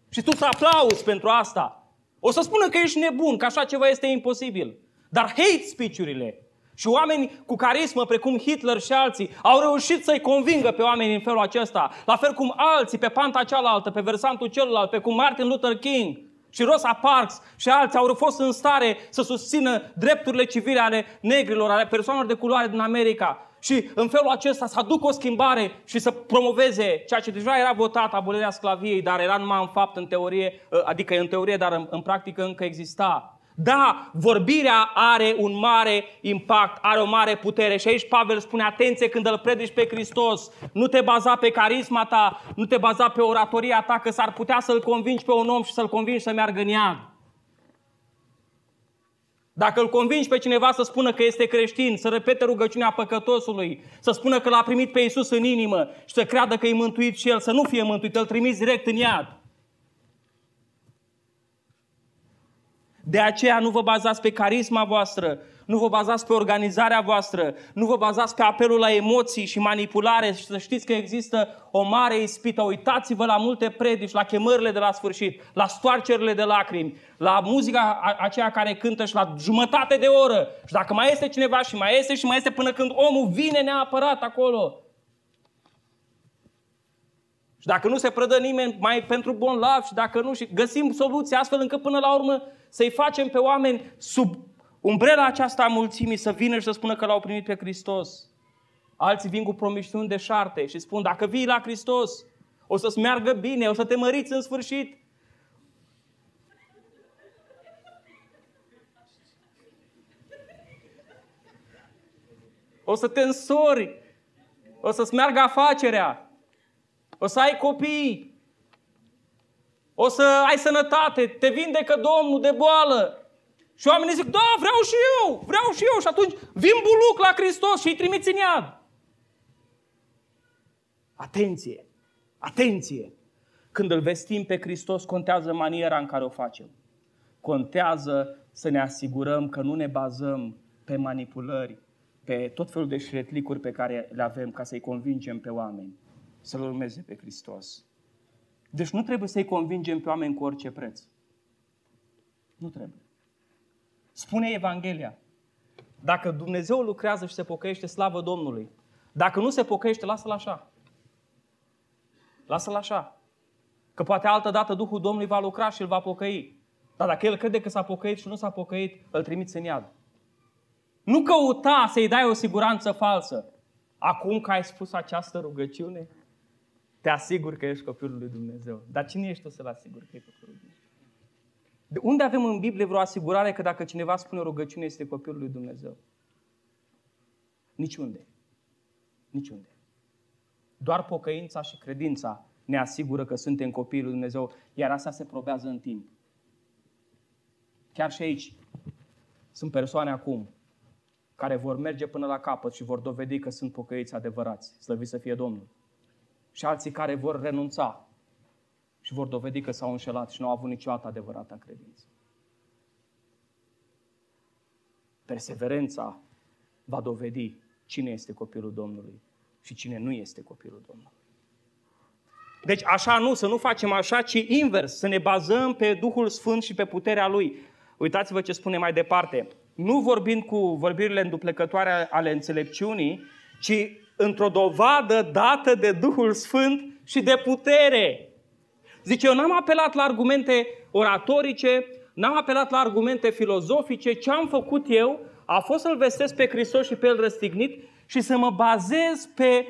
și tu să aplauzi pentru asta, o să spună că ești nebun, că așa ceva este imposibil. Dar hate speech-urile și oameni cu carismă, precum Hitler și alții, au reușit să-i convingă pe oameni în felul acesta. La fel cum alții, pe panta cealaltă, pe versantul celălalt, pe cum Martin Luther King și Rosa Parks și alții au fost în stare să susțină drepturile civile ale negrilor, ale persoanelor de culoare din America. Și în felul acesta să aducă o schimbare și să promoveze ceea ce deja era votat, abolirea sclaviei, dar era numai în fapt, în teorie, adică în teorie, dar în practică încă exista. Da, vorbirea are un mare impact, are o mare putere. Și aici Pavel spune: atenție când îl predici pe Hristos, nu te baza pe carisma ta, nu te baza pe oratoria ta, că s-ar putea să-l convingi pe un om și să-l convingi să meargă în iad. Dacă îl convingi pe cineva să spună că este creștin, să repete rugăciunea păcătosului, să spună că l-a primit pe Iisus în inimă și să creadă că e mântuit și el, să nu fie mântuit, îl trimiți direct în iad. De aceea nu vă bazați pe carisma voastră, nu vă bazați pe organizarea voastră, nu vă bazați pe apelul la emoții și manipulare. Și să știți că există o mare ispită. Uitați-vă la multe predici, la chemările de la sfârșit, la stoarcerile de lacrimi, la muzica aceea care cântă și la jumătate de oră. Și dacă mai este cineva și mai este și mai este, până când omul vine neapărat acolo. Și dacă nu se predă nimeni mai pentru bon lav și dacă nu, și găsim soluții astfel încât până la urmă să-i facem pe oameni sub umbrela aceasta a mulțimii să vină și să spună că l-au primit pe Hristos. Alții vin cu promisiuni deșarte și spun: dacă vii la Hristos, o să-ți meargă bine, o să te măriți în sfârșit. O să te însori, o să-ți meargă afacerea, o să ai copii, o să ai sănătate, te vindecă Domnul de boală. Și oamenii zic: da, vreau și eu. Și atunci vin buluc la Hristos și îi trimiți în iad. Atenție, atenție! Când îl vestim pe Hristos, contează maniera în care o facem. Contează să ne asigurăm că nu ne bazăm pe manipulări, pe tot felul de șretlicuri pe care le avem ca să-i convingem pe oameni să-L urmeze pe Hristos. Deci nu trebuie să-i convingem pe oameni cu orice preț. Nu trebuie. Spune Evanghelia: dacă Dumnezeu lucrează și se pocăiește, slavă Domnului. Dacă nu se pocăiește, lasă-l așa. Că poate altă dată Duhul Domnului va lucra și îl va pocăi. Dar dacă el crede că s-a pocăit și nu s-a pocăit, îl trimiți în iad. Nu căuta să-i dai o siguranță falsă. Acum că ai spus această rugăciune, te asigur că ești copilul lui Dumnezeu. Dar cine ești tu să-l asiguri că e copilul lui Dumnezeu? De unde avem în Biblie vreo asigurare că dacă cineva spune o rugăciune este copilul lui Dumnezeu? Niciunde. Doar pocăința și credința ne asigură că suntem copiii lui Dumnezeu, iar asta se probează în timp. Chiar și aici sunt persoane acum care vor merge până la capăt și vor dovedi că sunt pocăiți adevărați, slăvit să fie Domnul. Și alții care vor renunța și vor dovedi că s-au înșelat și nu au avut niciodată adevărată credință. Perseverența va dovedi cine este copilul Domnului și cine nu este copilul Domnului. Deci așa nu, să nu facem așa, ci invers, să ne bazăm pe Duhul Sfânt și pe puterea Lui. Uitați-vă ce spune mai departe. Nu vorbind cu vorbirile înduplecătoare ale înțelepciunii, ci într-o dovadă dată de Duhul Sfânt și de putere. Zice, eu n-am apelat la argumente oratorice, n-am apelat la argumente filozofice. Ce am făcut eu a fost să-L vestesc pe Hristos și pe El răstignit și să mă bazez pe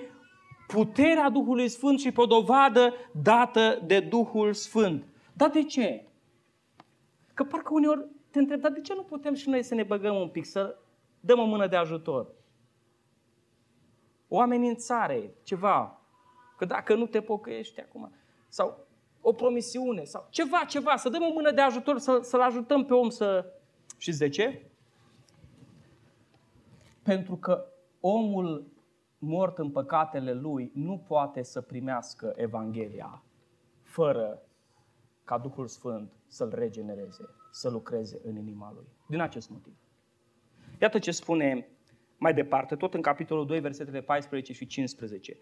puterea Duhului Sfânt și pe o dovadă dată de Duhul Sfânt. Dar de ce? Că parcă uneori te întreb, dar de ce nu putem și noi să ne băgăm un pic, să dăm o mână de ajutor? O amenințare, ceva, că dacă nu te pocăiești acum, sau o promisiune, sau ceva, să dăm o mână de ajutor, să-l ajutăm pe om să... Știți de ce? Pentru că omul mort în păcatele lui nu poate să primească Evanghelia fără ca Duhul Sfânt să-l regenereze, să lucreze în inima lui. Din acest motiv. Iată ce spune mai departe, tot în capitolul 2, versetele 14 și 15.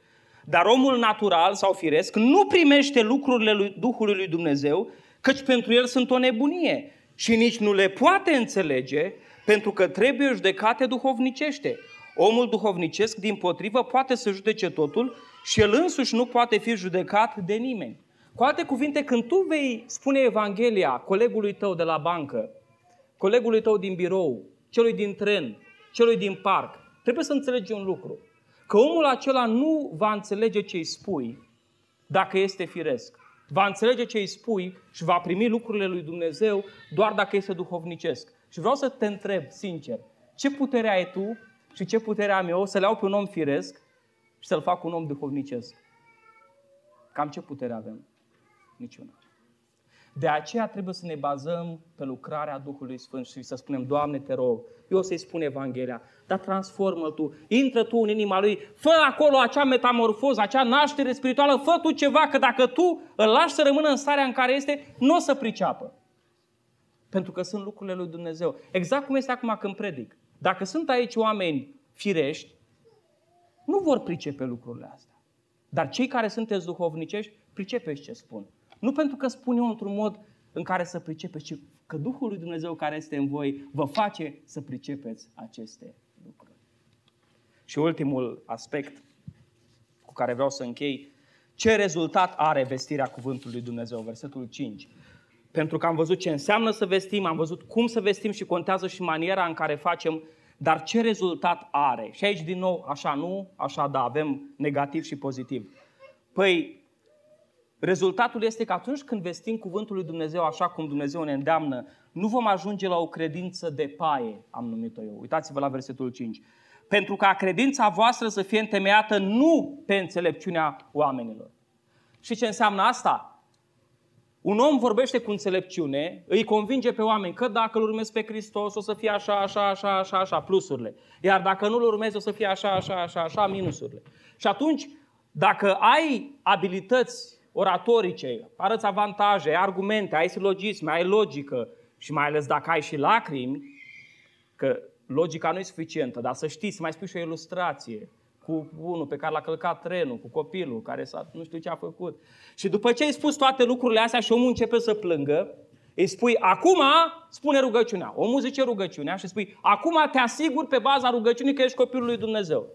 Dar omul natural sau firesc nu primește lucrurile lui Duhului lui Dumnezeu, căci pentru el sunt o nebunie și nici nu le poate înțelege, pentru că trebuie judecate duhovnicește. Omul duhovnicesc, dimpotrivă, poate să judece totul și el însuși nu poate fi judecat de nimeni. Cu alte cuvinte, când tu vei spune Evanghelia colegului tău de la bancă, colegului tău din birou, celui din tren, celui din parc, trebuie să înțelegi un lucru. Că omul acela nu va înțelege ce îi spui dacă este firesc. Va înțelege ce îi spui și va primi lucrurile lui Dumnezeu doar dacă este duhovnicesc. Și vreau să te întreb, sincer, ce putere ai tu și ce putere am eu să le iau pe un om firesc și să-l fac un om duhovnicesc? Cam ce putere avem? Niciuna. De aceea trebuie să ne bazăm pe lucrarea Duhului Sfânt și să spunem, Doamne, te rog, eu să-i spun Evanghelia, dar transformă-l Tu, intră Tu în inima lui, fă acolo acea metamorfoză, acea naștere spirituală, fă Tu ceva, că dacă Tu îl lași să rămână în starea în care este, nu o să priceapă. Pentru că sunt lucrurile lui Dumnezeu. Exact cum este acum când predic. Dacă sunt aici oameni firești, nu vor pricepe lucrurile astea. Dar cei care sunteți duhovnicești, pricepeți ce spun. Nu pentru că spun eu într-un mod în care să pricepeți, ci că Duhul lui Dumnezeu care este în voi vă face să pricepeți aceste lucruri. Și ultimul aspect cu care vreau să închei, ce rezultat are vestirea cuvântului lui Dumnezeu? Versetul 5. Pentru că am văzut ce înseamnă să vestim, am văzut cum să vestim și contează și maniera în care facem, dar ce rezultat are? Și aici din nou, așa nu, așa da, avem negativ și pozitiv. Păi, rezultatul este că atunci când vestim cuvântul lui Dumnezeu așa cum Dumnezeu ne îndeamnă, nu vom ajunge la o credință de paie, am numit-o eu. Uitați-vă la versetul 5. Pentru ca credința voastră să fie întemeiată nu pe înțelepciunea oamenilor. Și ce înseamnă asta? Un om vorbește cu înțelepciune, îi convinge pe oameni că dacă îl urmezi pe Hristos o să fie așa, plusurile. Iar dacă nu îl urmezi o să fie așa, minusurile. Și atunci, dacă ai abilități oratorice, arăți avantaje, argumente, ai silogisme, ai logică și mai ales dacă ai și lacrimi, că logica nu e suficientă, dar să știi, să mai spui și o ilustrație. Cu unul pe care l-a călcat trenul, cu copilul care nu știu ce a făcut. Și după ce ai spus toate lucrurile astea și omul începe să plângă, îi spui, acum spune rugăciunea. Omul zice rugăciunea și spui, acum te asigur pe baza rugăciunii că ești copilul lui Dumnezeu.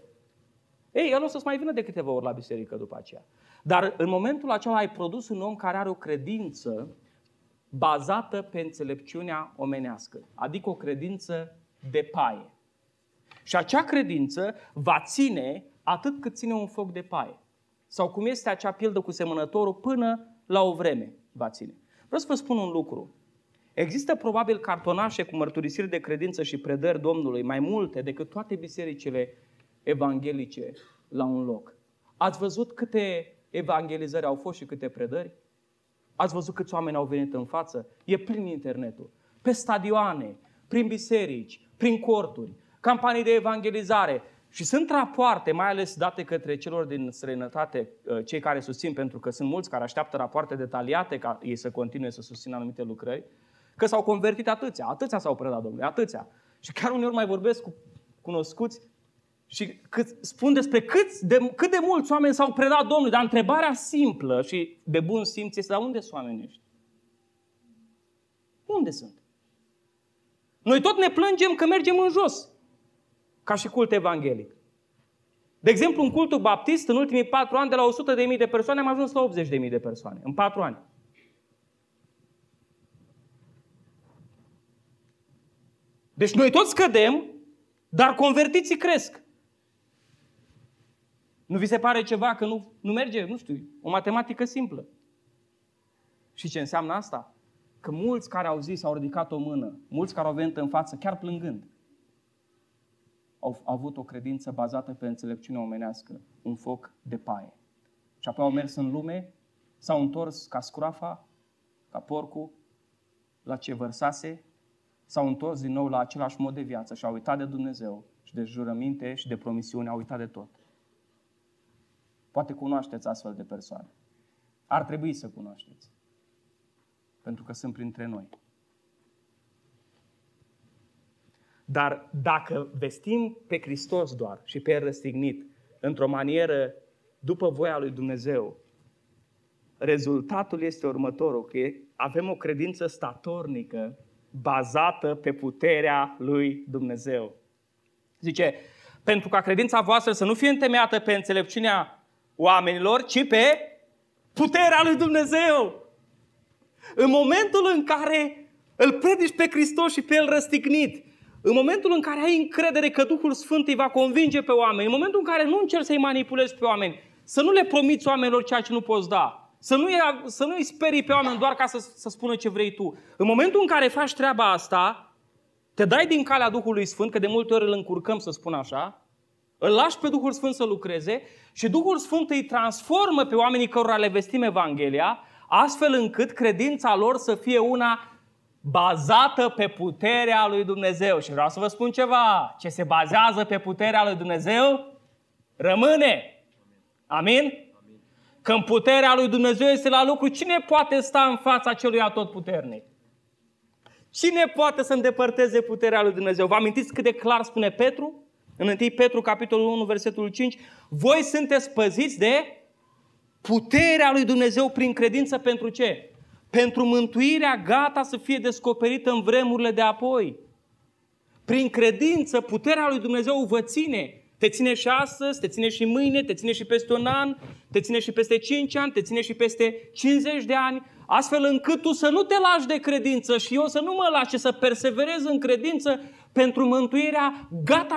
Ei, el o să-ți mai vină de câteva ori la biserică după aceea. Dar în momentul acela ai produs un om care are o credință bazată pe înțelepciunea omenească. Adică o credință de paie. Și acea credință va ține atât cât ține un foc de paie. Sau cum este acea pildă cu semănătorul, până la o vreme va ține. Vreau să vă spun un lucru. Există probabil cartonașe cu mărturisiri de credință și predări Domnului mai multe decât toate bisericile evanghelice la un loc. Ați văzut câte evangelizări au fost și câte predări. Ați văzut câți oameni au venit în față? E plin internetul. Pe stadioane, prin biserici, prin corturi, campanii de evangelizare. Și sunt rapoarte, mai ales date către celor din străinătate, cei care susțin, pentru că sunt mulți care așteaptă rapoarte detaliate ca ei să continue să susțină anumite lucrări, că s-au convertit atâția s-au predat, domnule, atâția. Și chiar uneori mai vorbesc cu cunoscuți și spun despre cât de mulți oameni s-au predat Domnului, dar întrebarea simplă și de bun simț este, dar unde sunt oamenii ăștia? Unde sunt? Noi tot ne plângem că mergem în jos, ca și cult evanghelic. De exemplu, în cultul baptist, în ultimii 4 ani, de la 100.000 de persoane, am ajuns la 80.000 de persoane, în 4 ani. Deci noi toți scădem, dar convertiții cresc. Nu vi se pare ceva că nu merge? Nu știu, o matematică simplă. Și ce înseamnă asta? Că mulți care au zis, au ridicat o mână, mulți care au venit în față, chiar plângând, au avut o credință bazată pe înțelepciune omenească, un foc de paie. Și apoi au mers în lume, s-au întors ca scroafa, ca porcul, la ce vărsase, s-au întors din nou la același mod de viață și au uitat de Dumnezeu și de jurăminte și de promisiune, au uitat de tot. Poate cunoașteți astfel de persoane. Ar trebui să cunoașteți. Pentru că sunt printre noi. Dar dacă vestim pe Hristos doar și pe El răstignit, într-o manieră după voia lui Dumnezeu, rezultatul este următorul, că avem o credință statornică bazată pe puterea lui Dumnezeu. Zice, pentru ca credința voastră să nu fie întemeiată pe înțelepciunea oamenilor, ci pe puterea lui Dumnezeu. În momentul în care îl predici pe Hristos și pe El răstignit, în momentul în care ai încredere că Duhul Sfânt îi va convinge pe oameni, în momentul în care nu încerci să-i manipulezi pe oameni, să nu le promiți oamenilor ceea ce nu poți da, să nu îi sperii pe oameni doar ca să spună ce vrei tu. În momentul în care faci treaba asta, te dai din calea Duhului Sfânt, că de multe ori îl încurcăm, să spun așa, îl lași pe Duhul Sfânt să lucreze și Duhul Sfânt îi transformă pe oamenii cărora le vestim Evanghelia, astfel încât credința lor să fie una bazată pe puterea lui Dumnezeu. Și vreau să vă spun ceva. Ce se bazează pe puterea lui Dumnezeu rămâne. Amin? Când puterea lui Dumnezeu este la lucru, cine poate sta în fața celui atotputernic? Cine poate să îndepărteze puterea lui Dumnezeu? Vă amintiți cât de clar spune Petru? În 1 Petru, capitolul 1, versetul 5. Voi sunteți păziți de puterea lui Dumnezeu prin credință pentru ce? Pentru mântuirea gata să fie descoperită în vremurile de apoi. Prin credință, puterea lui Dumnezeu vă ține. Te ține și astăzi, te ține și mâine, te ține și peste 1 an, te ține și peste 5 ani, te ține și peste 50 de ani, astfel încât tu să nu te lași de credință și eu să nu mă lași, să perseverez în credință pentru mântuirea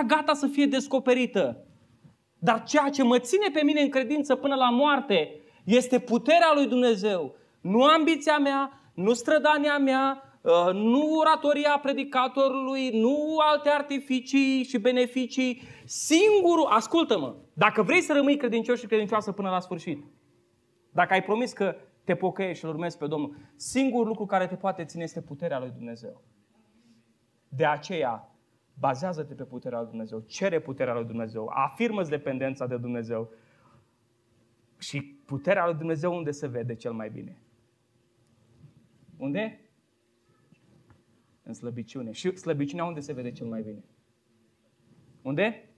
gata să fie descoperită. Dar ceea ce mă ține pe mine în credință până la moarte este puterea lui Dumnezeu. Nu ambiția mea, nu strădania mea, nu oratoria predicatorului, nu alte artificii și beneficii. Singurul, ascultă-mă, dacă vrei să rămâi credincios și credincioasă până la sfârșit, dacă ai promis că te pocăiești și îl urmezi pe Domnul, singurul lucru care te poate ține este puterea lui Dumnezeu. De aceea, bazează-te pe puterea lui Dumnezeu, cere puterea lui Dumnezeu, afirmă-ți dependența de Dumnezeu și puterea lui Dumnezeu unde se vede cel mai bine? Unde? În slăbiciune. Și slăbiciunea unde se vede cel mai bine? Unde?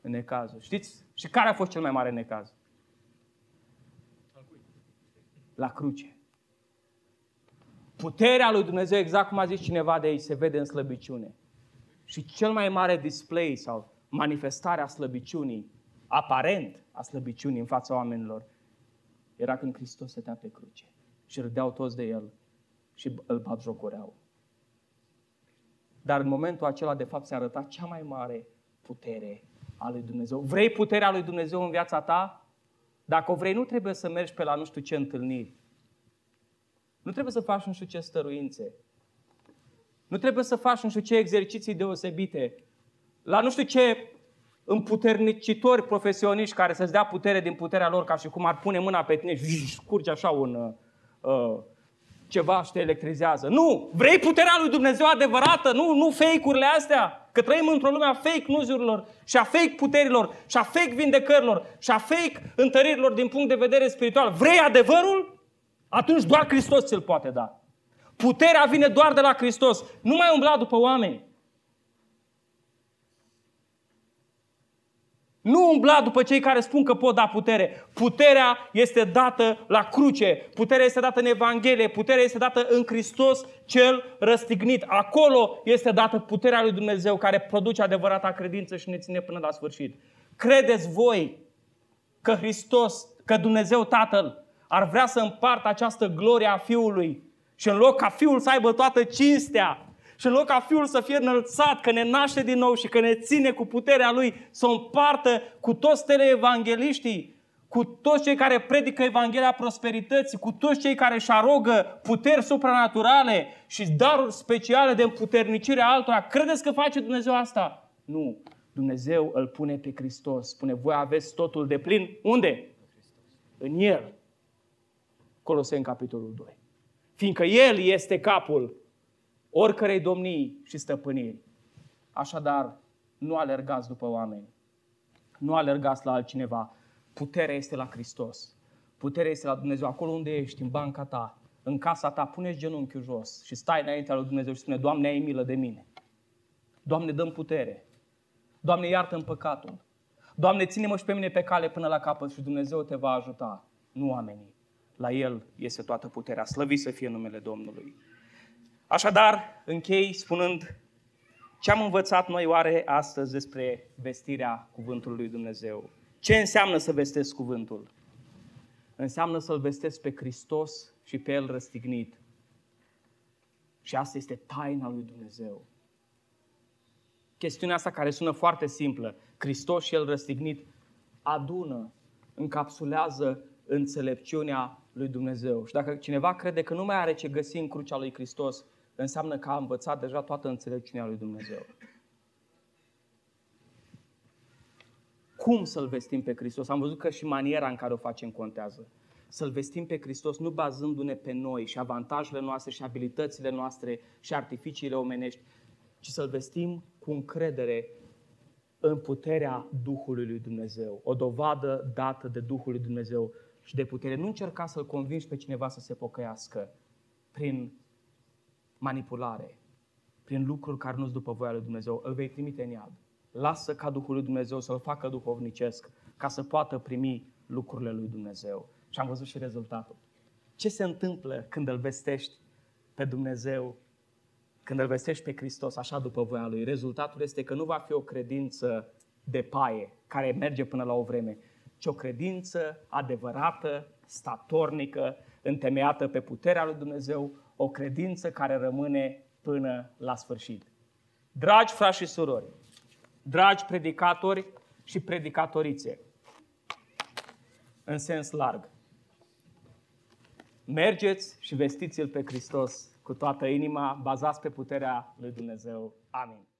În necazul. Știți? Și care a fost cel mai mare necaz? La cruce. Puterea lui Dumnezeu, exact cum a zis cineva de aici, se vede în slăbiciune. Și cel mai mare display sau manifestarea slăbiciunii, aparent a slăbiciunii în fața oamenilor, era când Hristos stătea pe cruce. Și râdeau toți de El și îl batjocoreau. Dar în momentul acela, de fapt, se arăta cea mai mare putere a lui Dumnezeu. Vrei puterea lui Dumnezeu în viața ta? Dacă o vrei, nu trebuie să mergi pe la nu știu ce întâlniri. Nu trebuie să faci nu știu ce stăruințe. Nu trebuie să faci nu știu ce exerciții deosebite. La nu știu ce împuternicitori profesioniști care să-ți dea putere din puterea lor, ca și cum ar pune mâna pe tine și scurge așa un ceva și te electrizează. Nu! Vrei puterea lui Dumnezeu adevărată, nu fake-urile astea, că trăim într-o lume a fake news-urilor și a fake puterilor și a fake vindecărilor și a fake întăririlor din punct de vedere spiritual. Vrei adevărul? Atunci doar Hristos ți-l poate da. Puterea vine doar de la Hristos. Nu mai umbla după oameni. Nu umbla după cei care spun că pot da putere. Puterea este dată la cruce. Puterea este dată în Evanghelie. Puterea este dată în Hristos cel răstignit. Acolo este dată puterea lui Dumnezeu care produce adevărata credință și ne ține până la sfârșit. Credeți voi că Hristos, că Dumnezeu Tatăl ar vrea să împartă această glorie a Fiului și în loc ca Fiul să aibă toată cinstea, și în loc ca Fiul să fie înălțat, că ne naște din nou și că ne ține cu puterea Lui, să o împartă cu toți teleevangeliștii, cu toți cei care predică Evanghelia prosperității, cu toți cei care își arogă puteri supranaturale și daruri speciale de împuternicire a altora. Credeți că face Dumnezeu asta? Nu. Dumnezeu îl pune pe Hristos. Spune, voi aveți totul de plin. Unde? În El. Colosei în capitolul 2. Fiindcă El este capul oricărei domnii și stăpâniri. Așadar, nu alergați după oameni. Nu alergați la altcineva. Puterea este la Hristos. Puterea este la Dumnezeu. Acolo unde ești, în banca ta, în casa ta, pune-ți genunchiul jos și stai înaintea lui Dumnezeu și spune, Doamne, ai milă de mine. Doamne, dă-mi putere. Doamne, iartă-mi păcatul. Doamne, ține-mă și pe mine pe cale până la capăt și Dumnezeu te va ajuta. Nu oamenii. La El este toată puterea. Slăvit să fie numele Domnului. Așadar, închei spunând ce am învățat noi oare astăzi despre vestirea cuvântului lui Dumnezeu. Ce înseamnă să vestesc cuvântul? Înseamnă să-L vestesc pe Hristos și pe El răstignit. Și asta este taina lui Dumnezeu. Chestiunea asta care sună foarte simplă, Hristos și El răstignit, adună, încapsulează înțelepciunea lui Dumnezeu. Și dacă cineva crede că nu mai are ce găsi în crucea lui Hristos, înseamnă că a învățat deja toată înțelepciunea lui Dumnezeu. Cum să-L vestim pe Hristos? Am văzut că și maniera în care o facem contează. Să-L vestim pe Hristos nu bazându-ne pe noi și avantajele noastre și abilitățile noastre și artificiile omenești, ci să-L vestim cu încredere în puterea Duhului lui Dumnezeu. O dovadă dată de Duhul lui Dumnezeu și de putere. Nu încerca să-l convingi pe cineva să se pocăiască prin manipulare, prin lucruri care nu-s după voia lui Dumnezeu. Îl vei trimite în iad. Lasă ca Duhul lui Dumnezeu să-l facă duhovnicesc, ca să poată primi lucrurile lui Dumnezeu. Și am văzut și rezultatul. Ce se întâmplă când îl vestești pe Dumnezeu, când îl vestești pe Hristos așa după voia Lui? Rezultatul este că nu va fi o credință de paie, care merge până la o vreme, ci o credință adevărată, statornică, întemeiată pe puterea lui Dumnezeu, o credință care rămâne până la sfârșit. Dragi frați și surori, dragi predicatori și predicatorițe, în sens larg, mergeți și vestiți-L pe Hristos cu toată inima, bazați pe puterea lui Dumnezeu. Amin.